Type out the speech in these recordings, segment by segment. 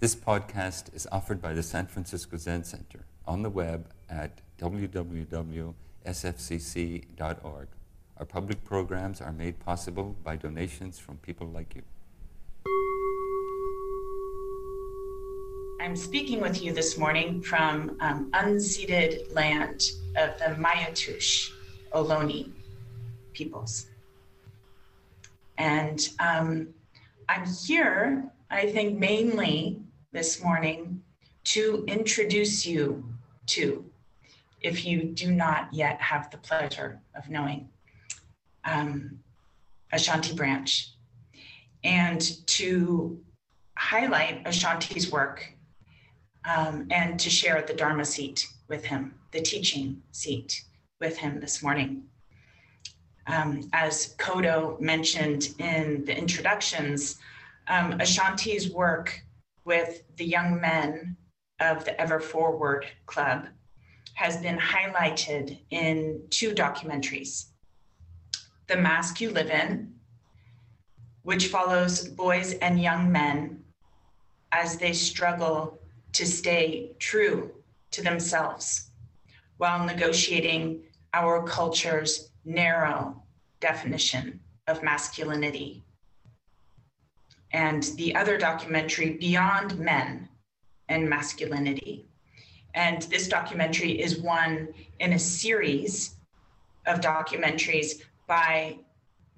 This podcast is offered by the San Francisco Zen Center on the web at www.sfcc.org. Our public programs are made possible by donations from people like you. I'm speaking with you this morning from unceded land of the Mayatush, Ohlone peoples. And I'm here, I think mainly this morning, to introduce you to, if you do not yet have the pleasure of knowing, Ashanti Branch, and to highlight Ashanti's work and to share the Dharma seat with him, the teaching seat with him this morning. As Kodo mentioned in the introductions, Ashanti's work with the young men of the Ever Forward Club has been highlighted in two documentaries. The Mask You Live In, which follows boys and young men as they struggle to stay true to themselves while negotiating our culture's narrow definition of masculinity. And the other documentary, Beyond Men and Masculinity. And this documentary is one in a series of documentaries by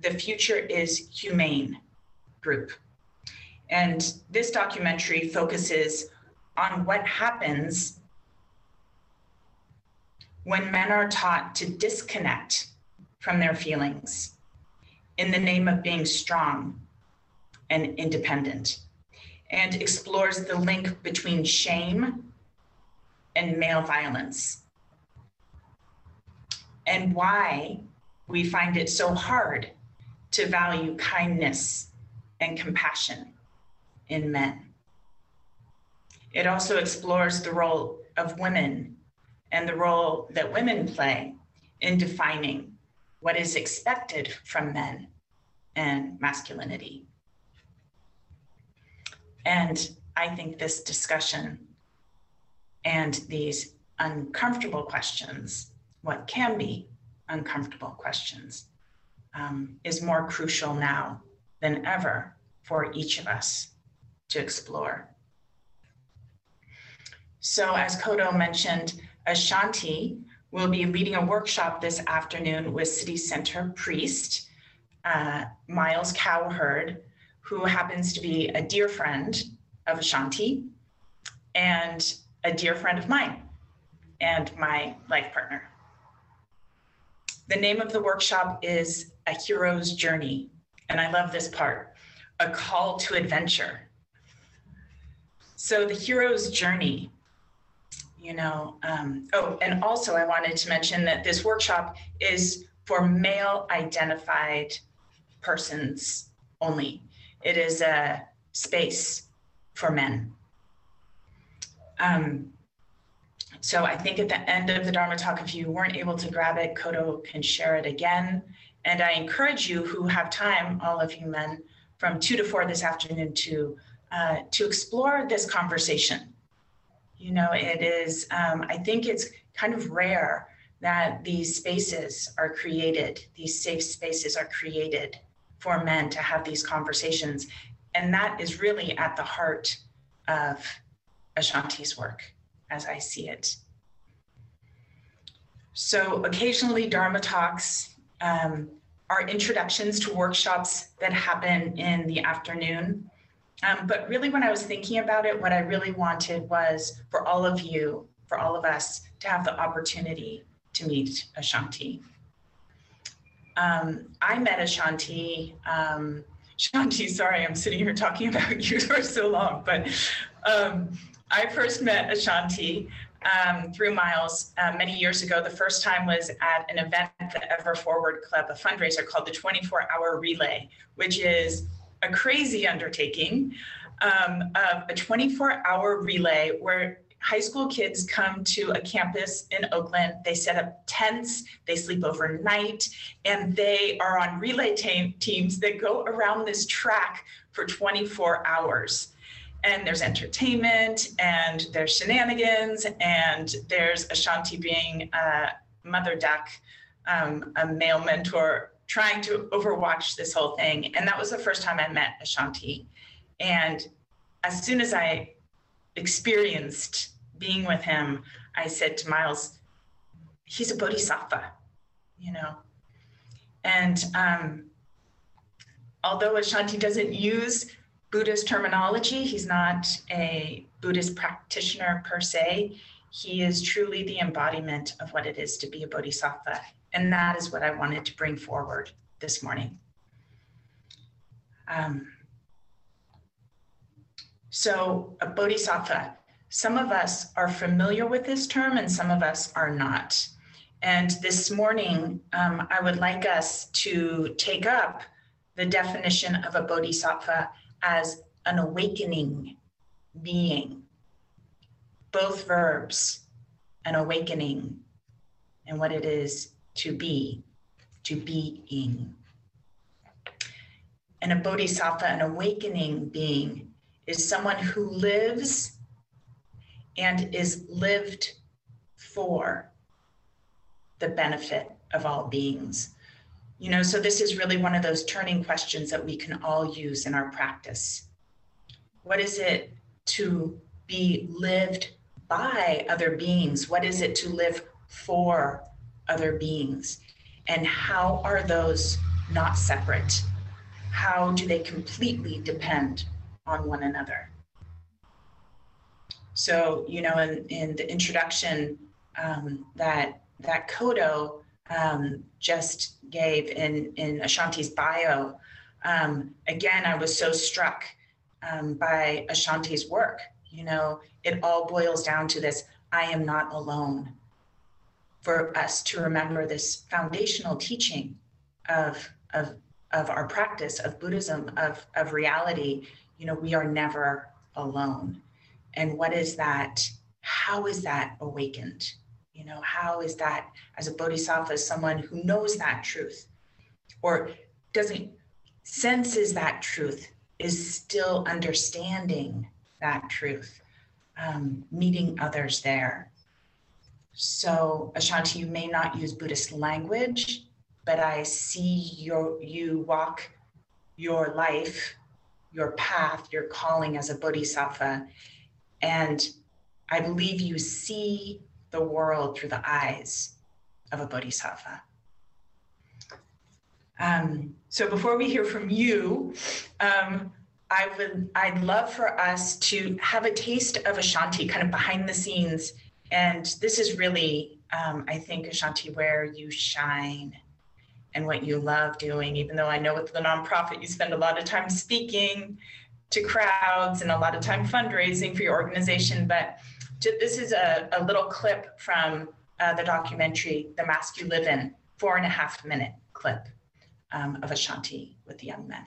the Future is Humane group. And this documentary focuses on what happens when men are taught to disconnect from their feelings in the name of being strong and independent, and explores the link between shame and male violence, and why we find it so hard to value kindness and compassion in men. It also explores the role of women and the role that women play in defining what is expected from men and masculinity. And I think this discussion and these uncomfortable questions, what can be uncomfortable questions, is more crucial now than ever for each of us to explore. So as Kodo mentioned, Ashanti will be leading a workshop this afternoon with City Center priest, Miles Cowherd, who happens to be a dear friend of Ashanti and a dear friend of mine and my life partner. The name of the workshop is A Hero's Journey, and I love this part, a call to adventure. So the hero's journey, you know, oh, and also I wanted to mention that this workshop is for male identified persons only. It is a space for men. So I think at the end of the Dharma talk, if you weren't able to grab it, Kodo can share it again. And I encourage you who have time, all of you men, from 2 to 4 this afternoon to explore this conversation. You know, it is, I think it's kind of rare that these spaces are created, these safe spaces are created for men to have these conversations. And that is really at the heart of Ashanti's work, as I see it. So occasionally Dharma talks are introductions to workshops that happen in the afternoon. But really when I was thinking about it, what I really wanted was for all of you, for all of us to have the opportunity to meet Ashanti. I met Ashanti, sorry, I'm sitting here talking about you for so long, but I first met Ashanti through Miles many years ago. The first time was at an event at the Ever Forward Club, a fundraiser called the 24-Hour Relay, which is a crazy undertaking of a 24-hour relay where high school kids come to a campus in Oakland. They set up tents, they sleep overnight, and they are on relay teams that go around this track for 24 hours. and there's entertainment, and there's shenanigans, and there's Ashanti being Mother Duck, a male mentor, trying to overwatch this whole thing. And that was the first time I met Ashanti. And as soon as I experienced being with him, I said to Miles, he's a Bodhisattva, you know? And although Ashanti doesn't use Buddhist terminology, he's not a Buddhist practitioner per se, he is truly the embodiment of what it is to be a Bodhisattva. And that is what I wanted to bring forward this morning. So a Bodhisattva, some of us are familiar with this term and some of us are not. And this morning, I would like us to take up the definition of a Bodhisattva as an awakening being. Both verbs, an awakening and what it is to be, to being. And a Bodhisattva, an awakening being, is someone who lives and is lived for the benefit of all beings. You know, so this is really one of those turning questions that we can all use in our practice. What is it to be lived by other beings? What is it to live for other beings? And how are those not separate? How do they completely depend on one another? So, you know, in the introduction that Kodo just gave in Ashanti's bio, again, I was so struck by Ashanti's work. You know, it all boils down to this, I am not alone. For us to remember this foundational teaching of our practice, of Buddhism, of reality, you know, we are never alone. And what is that? How is that awakened? You know, how is that, as a Bodhisattva, someone who knows that truth or doesn't, senses that truth, is still understanding that truth, meeting others there. So Ashanti, you may not use Buddhist language, but I see you walk your life, your path, your calling as a Bodhisattva. And I believe you see the world through the eyes of a Bodhisattva. So before we hear from you, I'd love for us to have a taste of Ashanti kind of behind the scenes. And this is really, I think, Ashanti, where you shine and what you love doing, even though I know with the nonprofit, you spend a lot of time speaking to crowds and a lot of time fundraising for your organization. But this is a little clip from the documentary, The Mask You Live In, 4.5-minute clip of Ashanti with the young men.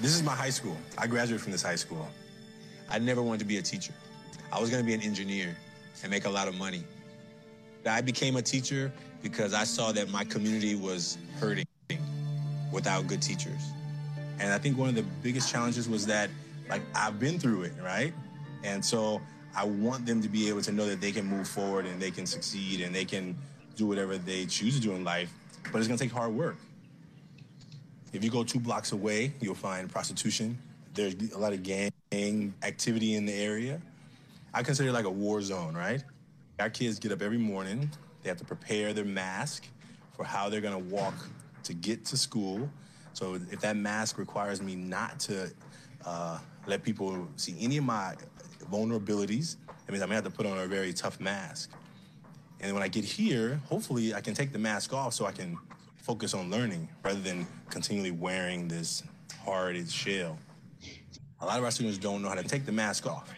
This is my high school. I graduated from this high school. I never wanted to be a teacher. I was gonna be an engineer and make a lot of money. I became a teacher because I saw that my community was hurting without good teachers. And I think one of the biggest challenges was that, like, I've been through it, right? And so I want them to be able to know that they can move forward and they can succeed and they can do whatever they choose to do in life, but it's gonna take hard work. If you go 2 blocks away, you'll find prostitution. There's a lot of gang activity in the area. I consider it like a war zone, right? Our kids get up every morning, they have to prepare their mask for how they're gonna walk to get to school. So if that mask requires me not to let people see any of my vulnerabilities, that means I may have to put on a very tough mask. And when I get here, hopefully I can take the mask off so I can focus on learning rather than continually wearing this hard shell. A lot of our students don't know how to take the mask off.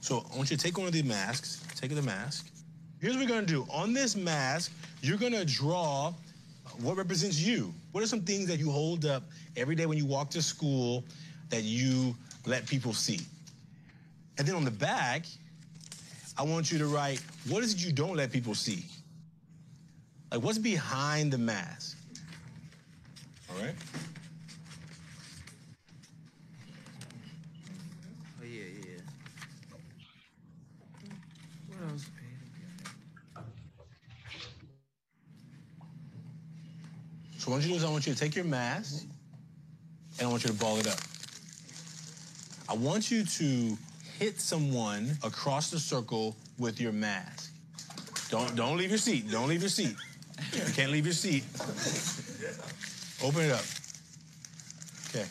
So I want you to take one of these masks, take the mask. Here's what we're gonna do. On this mask, you're gonna draw what represents you. What are some things that you hold up every day when you walk to school that you let people see? And then on the back, I want you to write, what is it you don't let people see? Like, what's behind the mask? All right? Oh, yeah, yeah. What else? So what I want you to do is I want you to take your mask and I want you to ball it up. I want you to hit someone across the circle with your mask. Don't leave your seat. Don't leave your seat. You can't leave your seat. Open it up. Okay.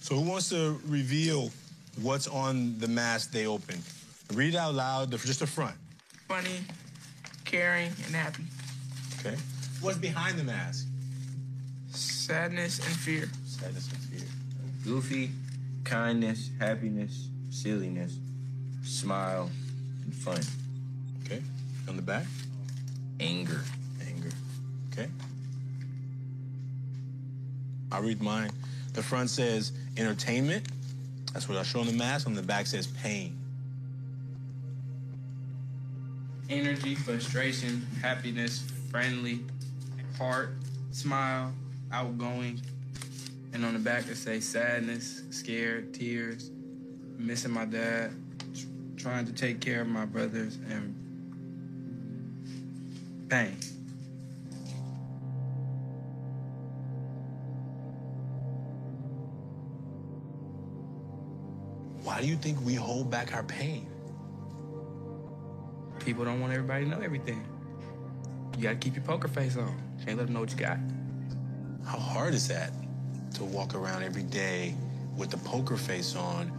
So who wants to reveal what's on the mask they open? Read out loud, just the front. Funny, caring, and happy. Okay. What's behind the mask? Sadness and fear. Sadness and fear. Goofy, kindness, happiness, silliness, smile, and fun. Okay. On the back? Anger. Anger. Okay. I'll read mine. The front says entertainment. That's what I show on the mask. On the back says pain. Energy, frustration, happiness, friendly, heart, smile, outgoing. And on the back it says sadness, scared, tears, missing my dad, trying to take care of my brothers, and pain. Why do you think we hold back our pain? People don't want everybody to know everything. You gotta keep your poker face on. Can't let them know what you got. How hard is that to walk around every day with the poker face on?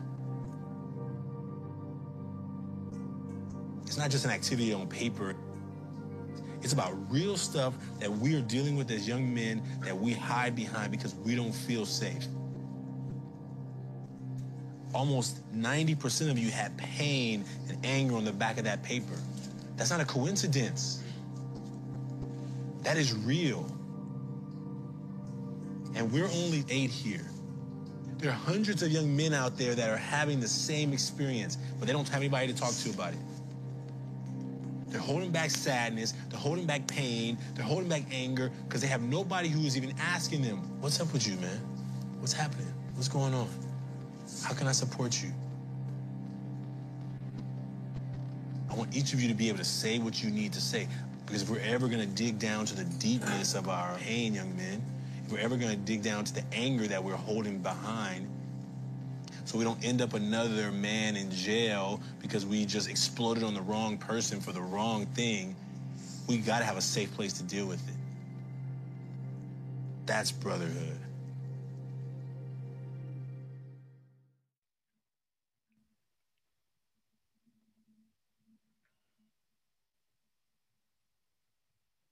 It's not just an activity on paper. It's about real stuff that we are dealing with as young men that we hide behind because we don't feel safe. Almost 90% of you had pain and anger on the back of that paper. That's not a coincidence. That is real. And we're only 8 here. There are hundreds of young men out there that are having the same experience, but they don't have anybody to talk to about it. They're holding back sadness, they're holding back pain, they're holding back anger, because they have nobody who is even asking them, what's up with you, man? What's happening? What's going on? How can I support you? I want each of you to be able to say what you need to say, because if we're ever gonna dig down to the deepness of our pain, young men, if we're ever gonna dig down to the anger that we're holding behind, so we don't end up another man in jail because we just exploded on the wrong person for the wrong thing. We gotta have a safe place to deal with it. That's brotherhood.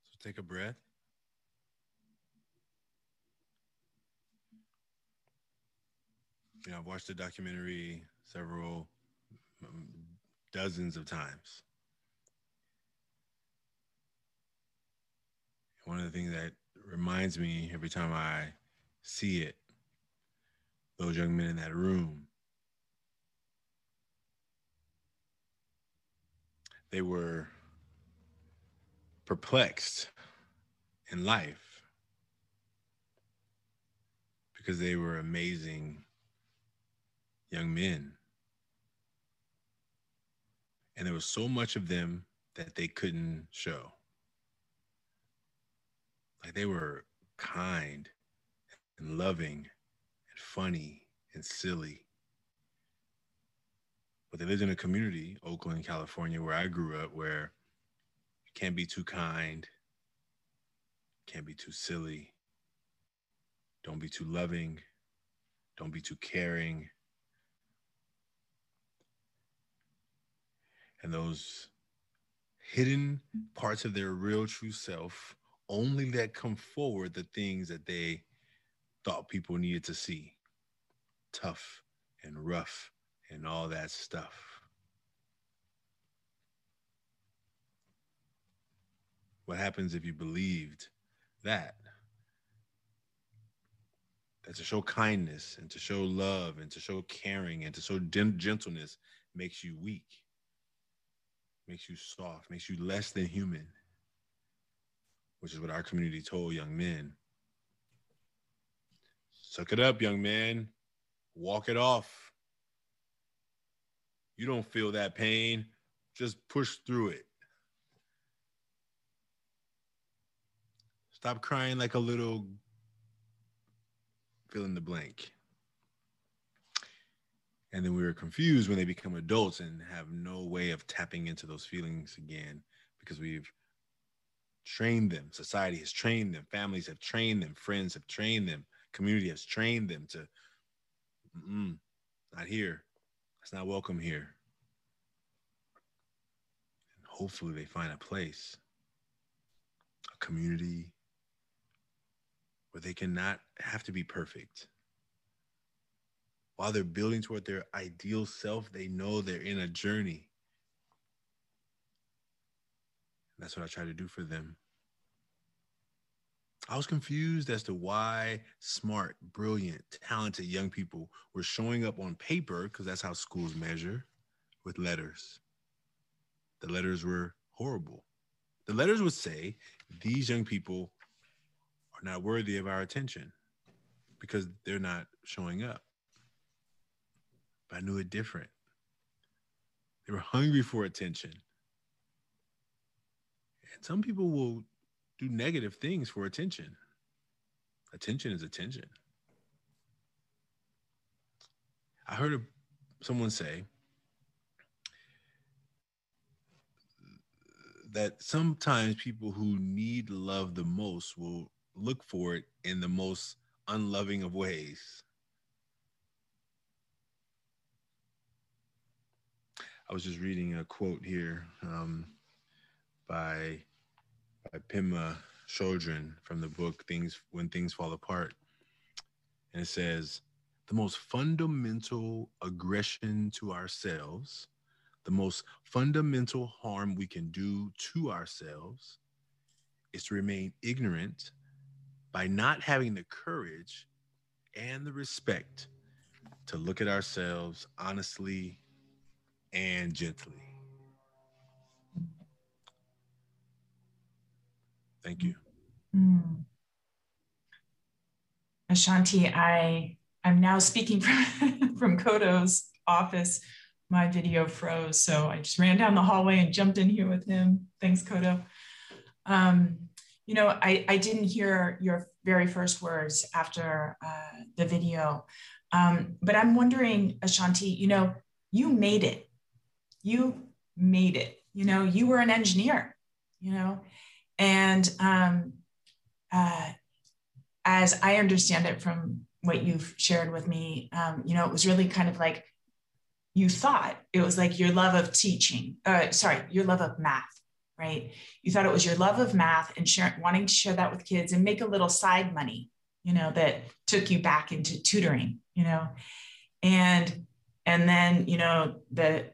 So take a breath. You know, I've watched the documentary several dozens of times. One of the things that reminds me every time I see it, those young men in that room, they were perplexed in life because they were amazing young men. And there was so much of them that they couldn't show. Like, they were kind and loving and funny and silly. But they lived in a community, Oakland, California, where I grew up, where you can't be too kind, can't be too silly, don't be too loving, don't be too caring. And those hidden parts of their real true self only let come forward the things that they thought people needed to see. Tough and rough and all that stuff. What happens if you believed that? That to show kindness and to show love and to show caring and to show gentleness makes you weak. makes you soft, makes you less than human, which is what our community told young men. Suck it up, young man. Walk it off. You don't feel that pain. Just push through it. Stop crying like a little fill in the blank. And then we were confused when they become adults and have no way of tapping into those feelings again, because we've trained them. Society has trained them. Families have trained them. Friends have trained them. Community has trained them to, not here. It's not welcome here. And hopefully they find a place, a community where they cannot have to be perfect. While they're building toward their ideal self, they know they're in a journey. And that's what I try to do for them. I was confused as to why smart, brilliant, talented young people were showing up on paper, because that's how schools measure, with letters. The letters were horrible. The letters would say, these young people are not worthy of our attention because they're not showing up. But I knew it different. They were hungry for attention. And some people will do negative things for attention. Attention is attention. I heard someone say that sometimes people who need love the most will look for it in the most unloving of ways. I was just reading a quote here by Pema Chodron from the book When Things Fall Apart. And it says, the most fundamental aggression to ourselves, the most fundamental harm we can do to ourselves is to remain ignorant by not having the courage and the respect to look at ourselves honestly and gently. Thank you. Ashanti, I'm now speaking from Kodo's office. My video froze, so I just ran down the hallway and jumped in here with him. Thanks, Kodo. You know, I didn't hear your very first words after the video, but I'm wondering, Ashanti, you know, you made it. You made it. You know, you were an engineer, you know, and as I understand it from what you've shared with me, you know, it was really kind of like you thought it was like your love of teaching, your love of math, right? You thought it was your love of math and wanting to share that with kids and make a little side money, you know, that took you back into tutoring, you know, and then, you know, the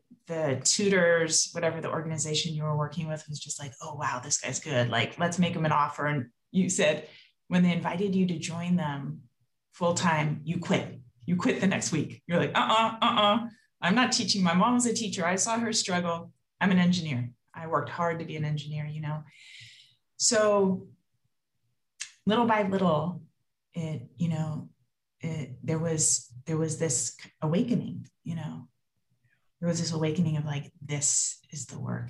tutors, whatever the organization you were working with was just like, oh, wow, this guy's good. Like, let's make him an offer. And you said, when they invited you to join them full-time, you quit the next week. You're like, I'm not teaching. My mom was a teacher. I saw her struggle. I'm an engineer. I worked hard to be an engineer, you know? So little by little, there was this awakening, you know? There was this awakening of like, this is the work.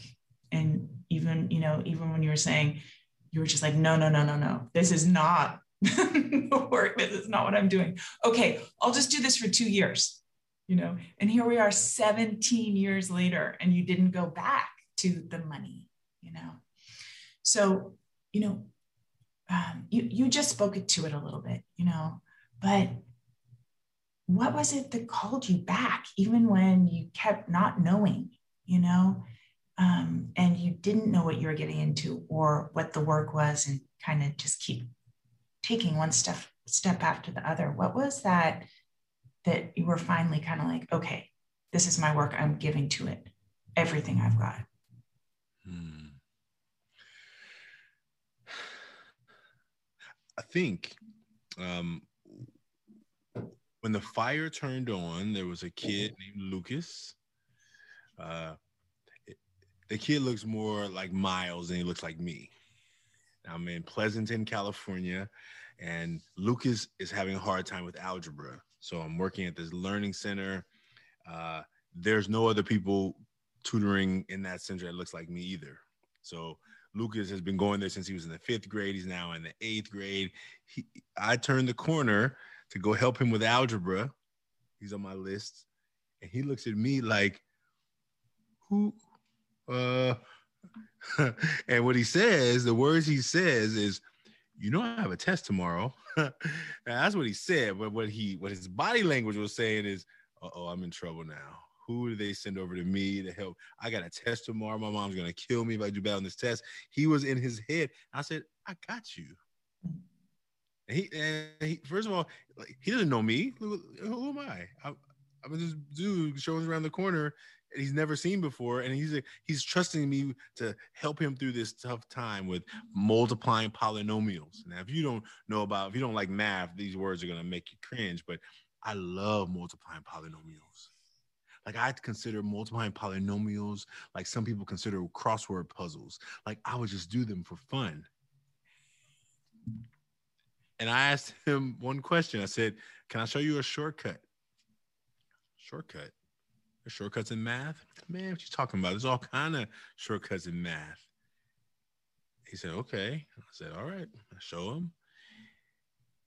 And even, you know, even when you were saying, you were just like, no, this is not the work. This is not what I'm doing. Okay, I'll just do this for 2 years, you know? And here we are 17 years later and you didn't go back to the money, you know? So, you know, you just spoke to it a little bit, you know, but what was it that called you back, even when you kept not knowing, you know, and you didn't know what you were getting into or what the work was, and kind of just keep taking one step after the other? What was that you were finally kind of like, okay, this is my work. I'm giving to it everything I've got. I think, when the fire turned on, there was a kid named Lucas. the kid looks more like Miles than he looks like me. I'm in Pleasanton, California, and Lucas is having a hard time with algebra. So I'm working at this learning center. There's no other people tutoring in that center that looks like me either. So Lucas has been going there since he was in the 5th grade. He's now in the 8th grade. I turned the corner to go help him with algebra. He's on my list. And he looks at me like, who? And what he says, the words he says is, you know, I have a test tomorrow. That's what he said. But what his body language was saying is, uh-oh, I'm in trouble now. Who do they send over to me to help? I got a test tomorrow. My mom's going to kill me if I do bad on this test. He was in his head. I said, I got you. And he first of all, like, he doesn't know me. Who am I? I'm this dude showing around the corner and he's never seen before. And he's trusting me to help him through this tough time with multiplying polynomials. Now, if you don't know about, if you don't like math, these words are going to make you cringe, but I love multiplying polynomials. Like, I consider multiplying polynomials like some people consider crossword puzzles. Like, I would just do them for fun. And I asked him one question. I said, can I show you a shortcut? Shortcut? There's shortcuts in math? Man, what you talking about? There's all kind of shortcuts in math. He said, okay. I said, all right. I show him.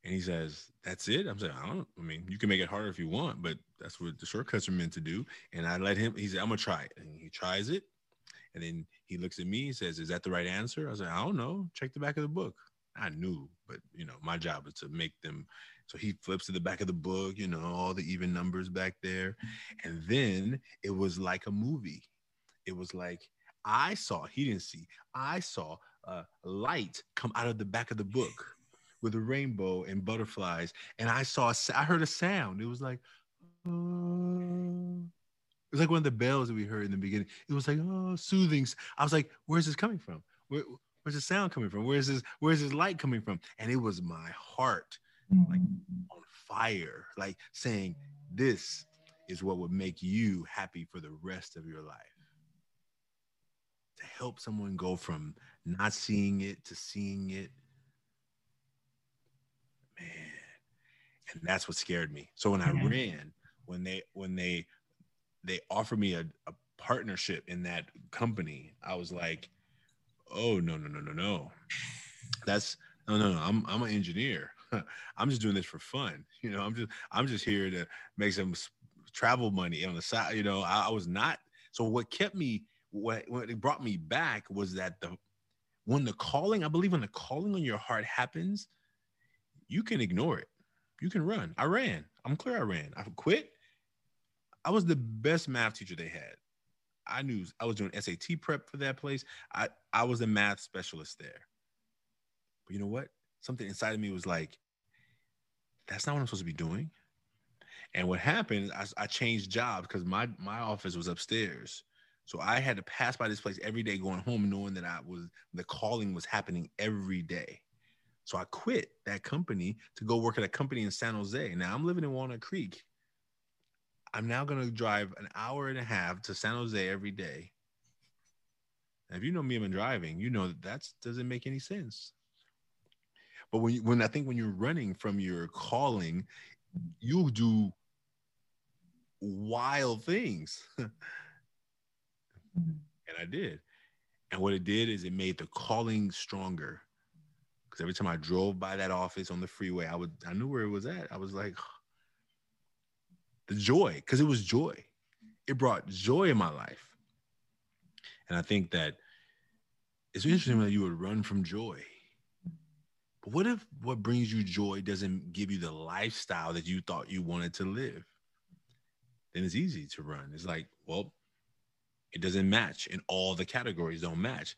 And he says, that's it? I'm saying, I mean, you can make it harder if you want, but that's what the shortcuts are meant to do. And I let him, he said, I'm going to try it. And he tries it. And then he looks at me, he says, is that the right answer? I said, I don't know. Check the back of the book. I knew, but, you know, my job was to make them. So he flips to the back of the book, you know, all the even numbers back there. And then it was like a movie. It was like, I saw, he didn't see, I saw a light come out of the back of the book with a rainbow and butterflies. And I heard a sound. It was like, oh. It was like one of the bells that we heard in the beginning. It was like, oh, soothing. I was like, where's this coming from? Where's the sound coming from? Where's this light coming from? And it was my heart, like, on fire, like saying, this is what would make you happy for the rest of your life. To help someone go from not seeing it to seeing it. Man, and that's what scared me. So when I ran, when they offered me a partnership in that company, I was like, oh, no. That's no. I'm an engineer. I'm just doing this for fun. You know, I'm just here to make some travel money on the side. You know, I was not. So what it brought me back was that when the calling on your heart happens, you can ignore it. You can run. I ran. I'm clear I ran. I quit. I was the best math teacher they had. I knew I was doing SAT prep for that place. I was a math specialist there. But you know what? Something inside of me was like, that's not what I'm supposed to be doing. And what happened, I changed jobs because my office was upstairs. So I had to pass by this place every day going home knowing that the calling was happening every day. So I quit that company to go work at a company in San Jose. Now I'm living in Walnut Creek. I'm now going to drive an hour and a half to San Jose every day. And if you know me, I'm driving, you know, that doesn't make any sense. But when you're running from your calling, you'll do wild things. And I did. And what it did is it made the calling stronger. Every time I drove by that office on the freeway, I knew where it was at. I was like, the joy, because it was joy. It brought joy in my life. And I think that it's interesting that you would run from joy. But what if what brings you joy doesn't give you the lifestyle that you thought you wanted to live? Then it's easy to run. It's like, well, it doesn't match, and all the categories don't match.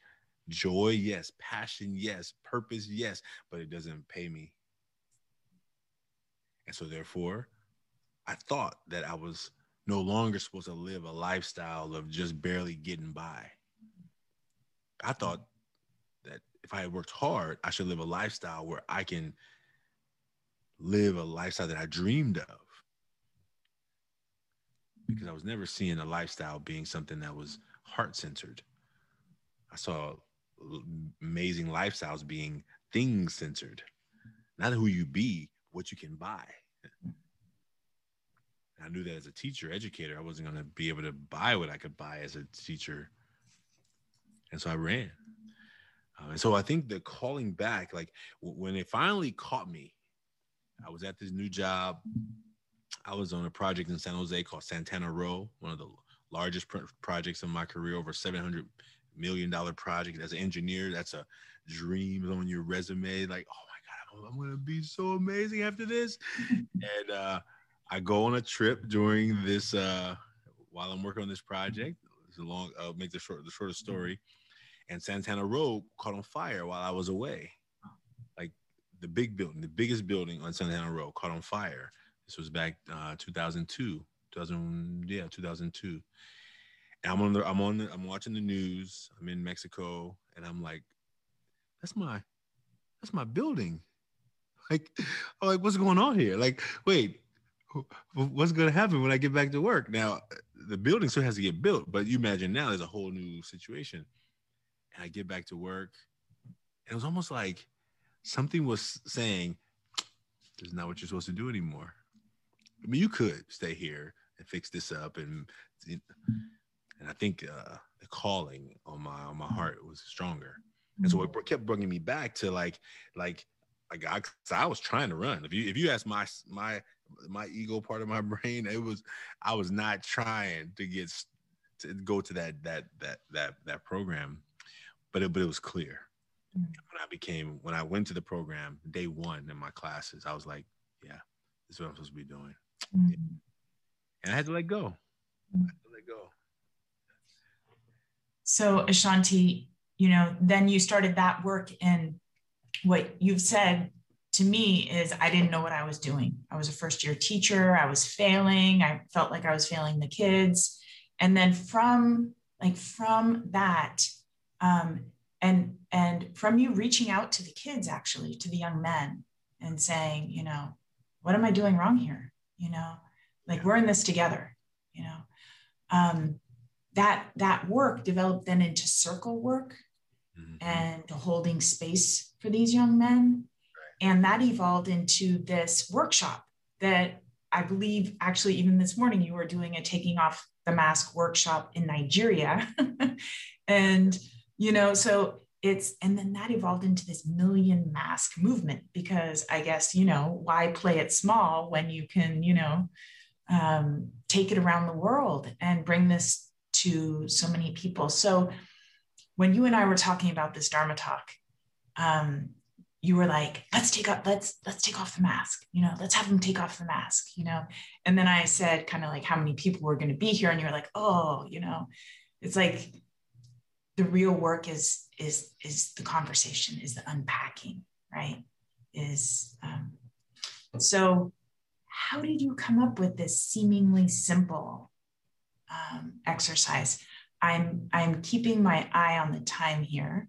Joy, yes. Passion, yes. Purpose, yes. But it doesn't pay me. And so therefore, I thought that I was no longer supposed to live a lifestyle of just barely getting by. I thought that if I had worked hard, I should live a lifestyle where I can live a lifestyle that I dreamed of. Because I was never seeing a lifestyle being something that was heart-centered. I saw amazing lifestyles being things centered, not who you be, what you can buy. And I knew that as a teacher, educator, I wasn't going to be able to buy what I could buy as a teacher. And so I ran. And so I think the calling back, like when it finally caught me, I was at this new job. I was on a project in San Jose called Santana Row, one of the largest projects in my career, over $700 million project. As an engineer, that's a dream on your resume. Like, oh my God, I'm going to be so amazing after this. And I go on a trip during this, while I'm working on this project. It's a long, I'll make the shortest story. And Santana Row caught on fire while I was away. Like the big building, the biggest building on Santana Row caught on fire. This was back 2002. And I'm watching the news. I'm in Mexico, and I'm like, that's my building. Like, I'm like, what's going on here? Like, wait, what's going to happen when I get back to work? Now, the building still has to get built, but you imagine now there's a whole new situation. And I get back to work, and it was almost like something was saying, "This is not what you're supposed to do anymore." I mean, you could stay here and fix this up, and I think the calling on my heart was stronger, and so it kept bringing me back to I was trying to run. If you ask my ego part of my brain, I was not trying to go to that program, but it was clear. When I went to the program day one in my classes, I was like, yeah, this is what I'm supposed to be doing. Mm-hmm. Yeah. And I had to let go. So Ashanti, then you started that work, and what you've said to me is, I didn't know what I was doing. I was a first-year teacher. I was failing. I felt like I was failing the kids. And then from that, and from you reaching out to the kids, actually, to the young men, and saying, what am I doing wrong here? We're in this together, that work developed then into circle work, mm-hmm. and the holding space for these young men. Right. And that evolved into this workshop that I believe, actually, even this morning, you were doing a taking off the mask workshop in Nigeria. And and then that evolved into this million mask movement, because I guess, why play it small when you can, take it around the world and bring this to so many people. So when you and I were talking about this Dharma talk, you were like, let's take off the mask, let's have them take off the mask, and then I said kind of like how many people were going to be here. And you're like, it's like, the real work is the conversation, is the unpacking, right? So how did you come up with this seemingly simple exercise? I'm keeping my eye on the time here.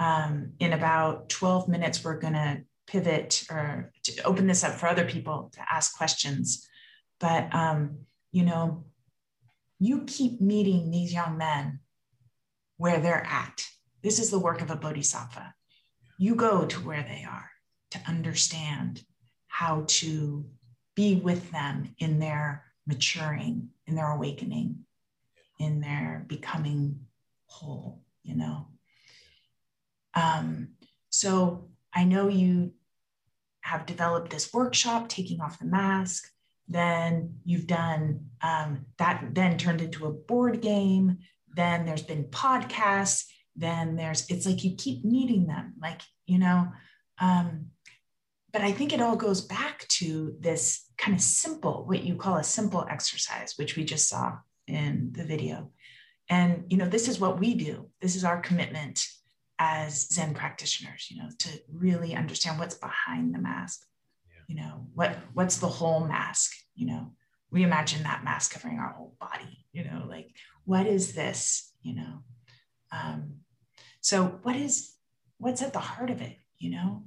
In about 12 minutes, we're gonna pivot or to open this up for other people to ask questions. But, you keep meeting these young men where they're at. This is the work of a bodhisattva. You go to where they are to understand how to be with them in their maturing, in their awakening, in their becoming whole, So I know you have developed this workshop, taking off the mask. Then you've done that, then turned into a board game. Then there's been podcasts, then it's like you keep needing them, but I think it all goes back to this kind of simple, what you call a simple exercise, which we just saw in the video. And, this is what we do. This is our commitment as Zen practitioners, to really understand what's behind the mask, what's the whole mask, we imagine that mask covering our whole body, what is this, so what's at the heart of it, Yeah.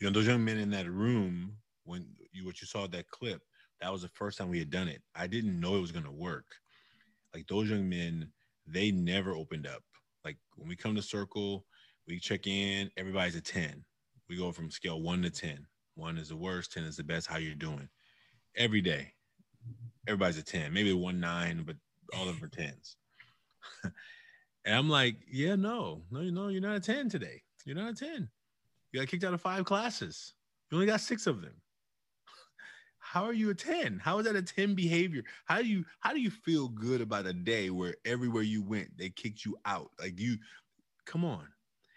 Those young men in that room, when you saw that clip, that was the first time we had done it. I didn't know it was going to work. Like those young men they never opened up. Like when we come to Circle, we check in, everybody's a 10. We go from scale 1 to 10. 1 is the worst, 10 is the best, how you're doing. Every day, everybody's a 10, maybe 1, 9, but all of them are 10s. And I'm like, yeah, no, you're not a 10 today. You're not a 10. You got kicked out of 5 classes. You only got 6 of them. How are you a 10? How is that a 10 behavior? How do you feel good about a day where everywhere you went, they kicked you out? Like you, come on.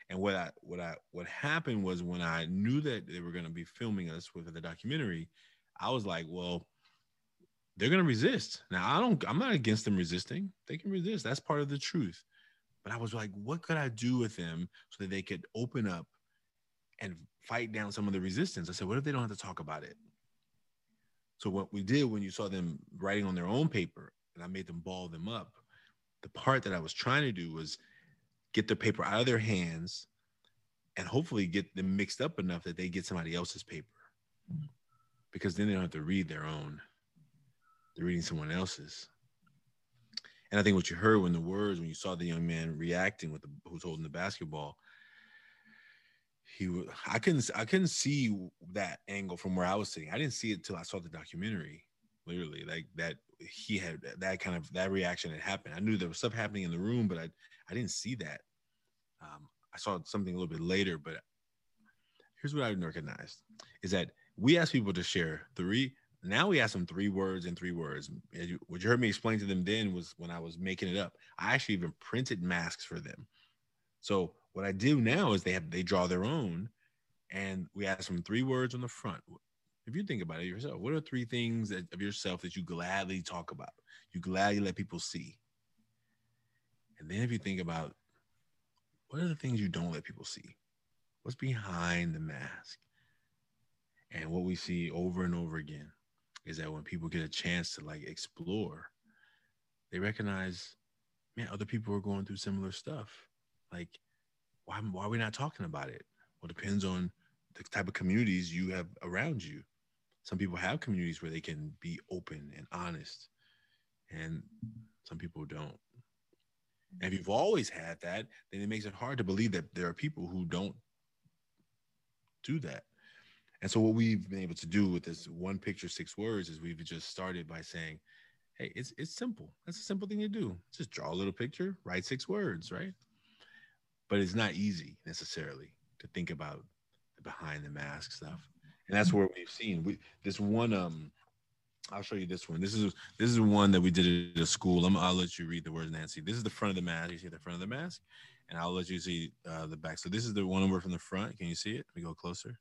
And what happened was when I knew that they were going to be filming us with the documentary, I was like, well, they're going to resist. Now I'm not against them resisting. They can resist. That's part of the truth. But I was like, what could I do with them so that they could open up and fight down some of the resistance? I said, what if they don't have to talk about it? So what we did when you saw them writing on their own paper, and I made them ball them up, the part that I was trying to do was get their paper out of their hands and hopefully get them mixed up enough that they get somebody else's paper, because then they don't have to read their own. They're reading someone else's. And I think what you heard when the words, when you saw the young man reacting with who's holding the basketball, I couldn't see that angle from where I was sitting. I didn't see it till I saw the documentary, literally, like that he had that kind of, that reaction had happened. I knew there was stuff happening in the room, but I didn't see that. I saw something a little bit later, but here's what I recognized is that we asked people to share three. Now we ask them 3 words. What you heard me explain to them then was when I was making it up, I actually even printed masks for them. So what I do now is they draw their own, and we ask them 3 words on the front. If you think about it yourself, what are 3 things of yourself that you gladly talk about? You gladly let people see. And then if you think about what are the things you don't let people see? What's behind the mask? And what we see over and over again is that when people get a chance to like explore, they recognize, man, other people are going through similar stuff. Like, why are we not talking about it? Well, it depends on the type of communities you have around you. Some people have communities where they can be open and honest, and some people don't. And if you've always had that, then it makes it hard to believe that there are people who don't do that. And so what we've been able to do with this 1 picture, 6 words is we've just started by saying, hey, it's simple. That's a simple thing to do. Just draw a little picture, write 6 words, right? But it's not easy necessarily to think about the behind the mask stuff. And that's where we've seen this one. I'll show you this one. This is one that we did at a school. I'll let you read the words, Nancy. This is the front of the mask. You see the front of the mask, and I'll let you see the back. So this is the one over from the front. Can you see it? Let me go closer.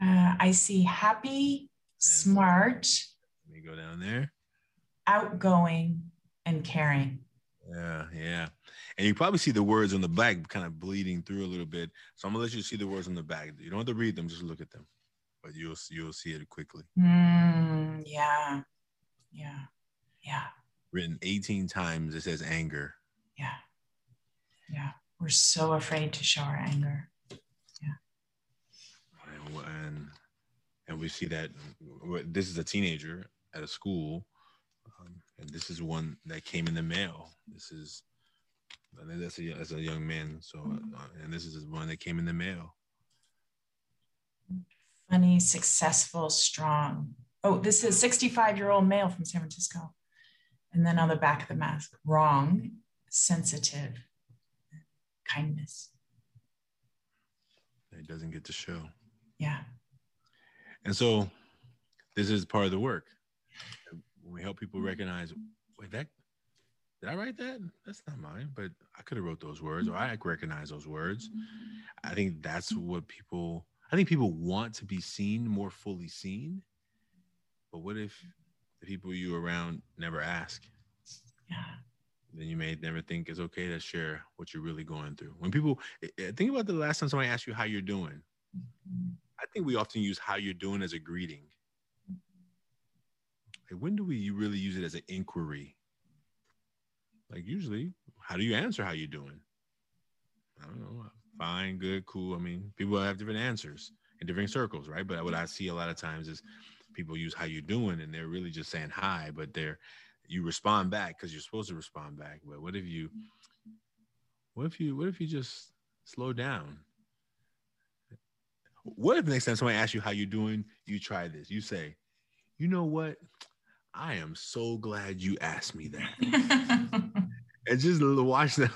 I see happy, smart. Let me go down there. Outgoing and caring. Yeah. And you probably see the words on the back kind of bleeding through a little bit. So I'm gonna let you see the words on the back. You don't have to read them, just look at them. But you'll see it quickly. Yeah. Written 18 times, it says anger. Yeah. We're so afraid to show our anger. And we see that this is a teenager at a school, and this is one that came in the mail. That's a young man. So, and this is one that came in the mail. Funny, successful, strong. Oh, this is a 65-year-old male from San Francisco. And then on the back of the mask, wrong, sensitive, kindness. It doesn't get to show. Yeah. And so this is part of the work. When we help people recognize, wait, did I write that? That's not mine, but I could have wrote those words, or I recognize those words. I think that's what people want to be seen, more fully seen. But what if the people you around never ask? Yeah. Then you may never think it's okay to share what you're really going through. When people, think about the last time somebody asked you how you're doing. I think we often use how you're doing as a greeting. Like, when do we really use it as an inquiry? Like, usually, how do you answer how you're doing? I don't know. Fine, good, cool. I mean, people have different answers in different circles, right? But what I see a lot of times is people use how you're doing, and they're really just saying hi, but they're you respond back because you're supposed to respond back. But what if you just slow down? What if next time somebody asks you how you're doing, you try this? You say, you know what? I am so glad you asked me that. And just watch their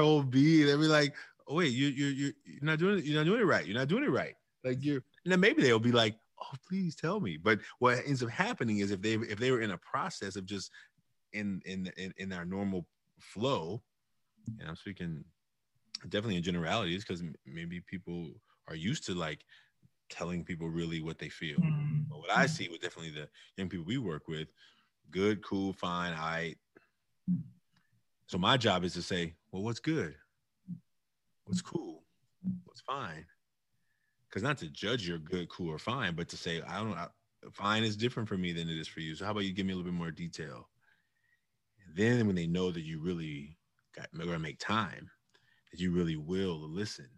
whole being. They'll be like, oh wait, you're not doing it right. You're not doing it right. Like and then maybe they'll be like, oh, please tell me. But what ends up happening is if they were in a process of just in our normal flow, and I'm speaking definitely in generalities because maybe people are used to like telling people really what they feel. Mm-hmm. But what I see with definitely the young people we work with, good, cool, fine, all right. So my job is to say, well, what's good? What's cool? What's fine? Because not to judge your good, cool, or fine, but to say, fine is different for me than it is for you. So how about you give me a little bit more detail? And then when they know that you really are going to make time, that you really will listen.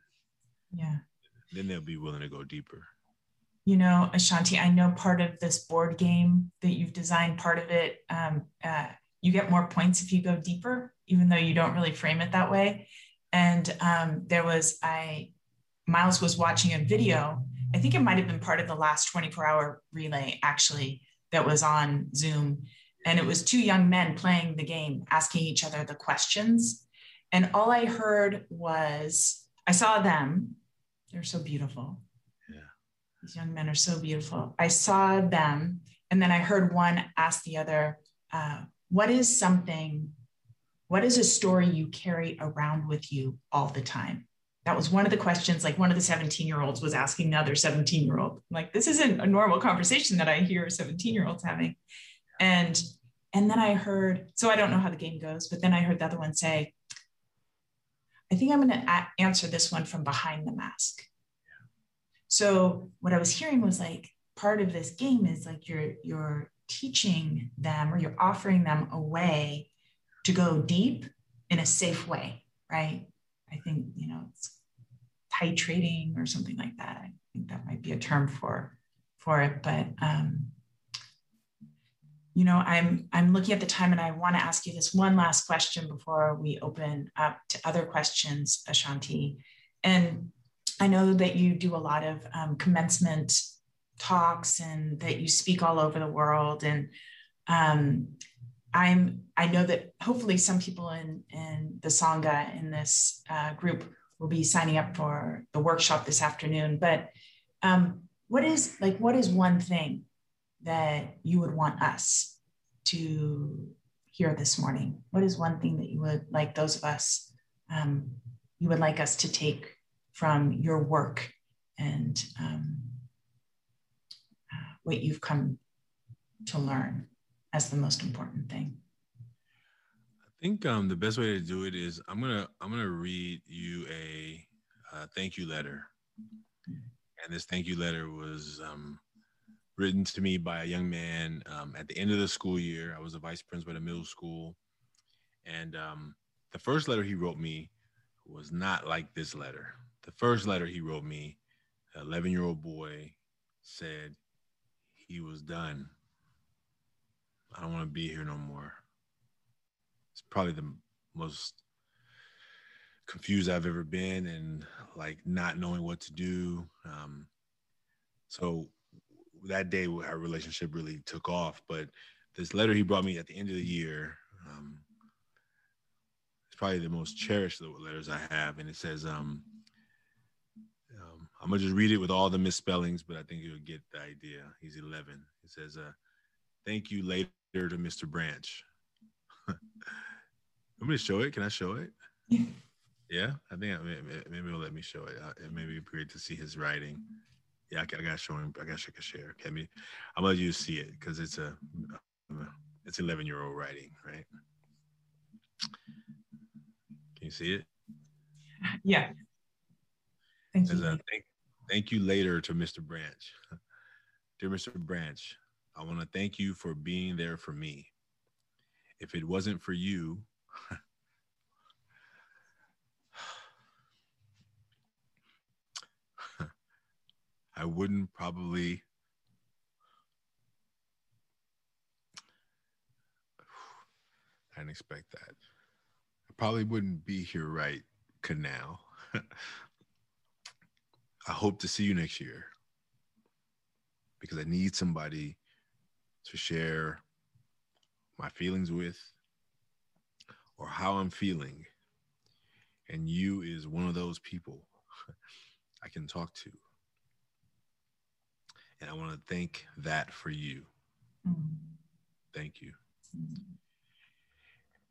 Yeah. Then they'll be willing to go deeper. You know, Ashanti, I know part of this board game that you've designed, part of it, you get more points if you go deeper, even though you don't really frame it that way. And Miles was watching a video. I think it might've been part of the last 24-hour relay actually that was on Zoom. And it was two young men playing the game, asking each other the questions. And all I heard was, I saw them. They're so beautiful. Yeah. These young men are so beautiful. I saw them. And then I heard one ask the other, what is a story you carry around with you all the time? That was one of the questions, like one of the 17-year-olds was asking another 17-year-old, like, this isn't a normal conversation that I hear 17-year-olds having. And then I heard, so I don't know how the game goes, but then I heard the other one say, I think I'm going to answer this one from behind the mask. Yeah. So what I was hearing was like, part of this game is like you're teaching them, or you're offering them a way to go deep in a safe way, right? I think, you know, it's titrating or something like that. I think that might be a term for it, but, you know, I'm looking at the time and I want to ask you this one last question before we open up to other questions, Ashanti. And I know that you do a lot of commencement talks and that you speak all over the world. And I know that hopefully some people in the Sangha in this group will be signing up for the workshop this afternoon, but what is one thing that you would want us to hear this morning? What is one thing that you would like those of us, you would like us to take from your work and what you've come to learn as the most important thing? I think the best way to do it is I'm gonna read you a thank you letter, and this thank you letter was written to me by a young man at the end of the school year. I was a vice principal at a middle school, and the first letter he wrote me was not like this letter. The first letter he wrote me, an 11-year-old boy said, he was done. I don't want to be here no more. It's probably the most confused I've ever been, and like not knowing what to do. So that day our relationship really took off, but this letter he brought me at the end of the year, it's probably the most cherished letters I have. And it says, I'm going to just read it with all the misspellings, but I think you'll get the idea. He's 11. He says, thank you later to Mr. Branch. I'm going to show it. Can I show it? Yeah, I think maybe he'll let me show it. It may be great to see his writing. Yeah, I got to show him. I guess I could share. Can me? I'm going to let you see it because it's 11-year-old writing, right? Can you see it? Yeah. Thank you later to Mr. Branch. Dear Mr. Branch, I want to thank you for being there for me. If it wasn't for you, I didn't expect that. I probably wouldn't be here right now. I hope to see you next year because I need somebody to share my feelings with or how I'm feeling. And you is one of those people I can talk to. And I want to thank that for you. Thank you.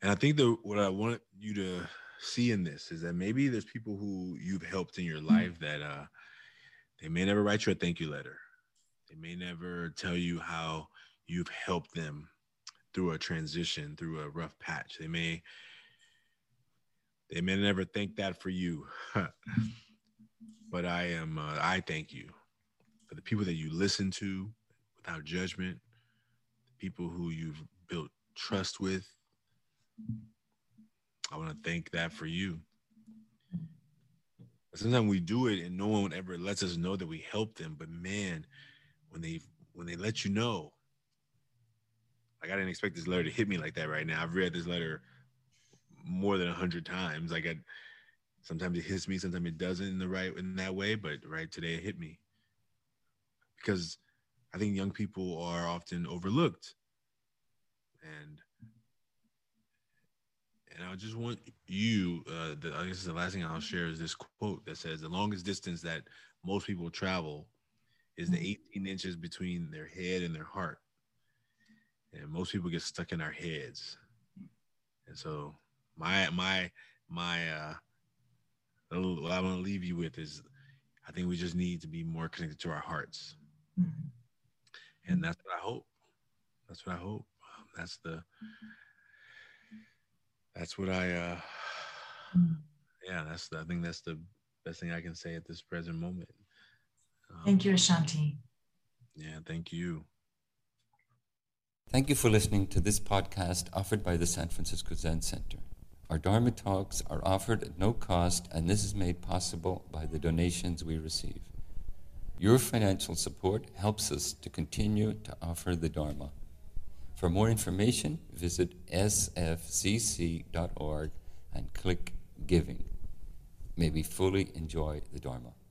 And I think that what I want you to see in this is that maybe there's people who you've helped in your life that they may never write you a thank you letter. They may never tell you how you've helped them through a transition, through a rough patch. They may never think that for you. But I thank you for the people that you listen to without judgment, the people who you've built trust with. I want to thank that for you. Sometimes we do it and no one ever lets us know that we helped them, but man, when they let you know, like, I didn't expect this letter to hit me like that right now. I've read this letter more than 100 times. Like, sometimes it hits me, sometimes it doesn't in that way, but right today it hit me. Because I think young people are often overlooked. And I just want you, I guess the last thing I'll share is this quote that says, the longest distance that most people travel is the 18 inches between their head and their heart. And most people get stuck in our heads. And so what I want to leave you with is, I think we just need to be more connected to our hearts. And that's what I hope. That's what I hope. I think that's the best thing I can say at this present moment. Thank you, Ashanti. Yeah, thank you. Thank you for listening to this podcast offered by the San Francisco Zen Center. Our Dharma talks are offered at no cost, and this is made possible by the donations we receive. Your financial support helps us to continue to offer the Dharma. For more information, visit sfcc.org and click Giving. May we fully enjoy the Dharma.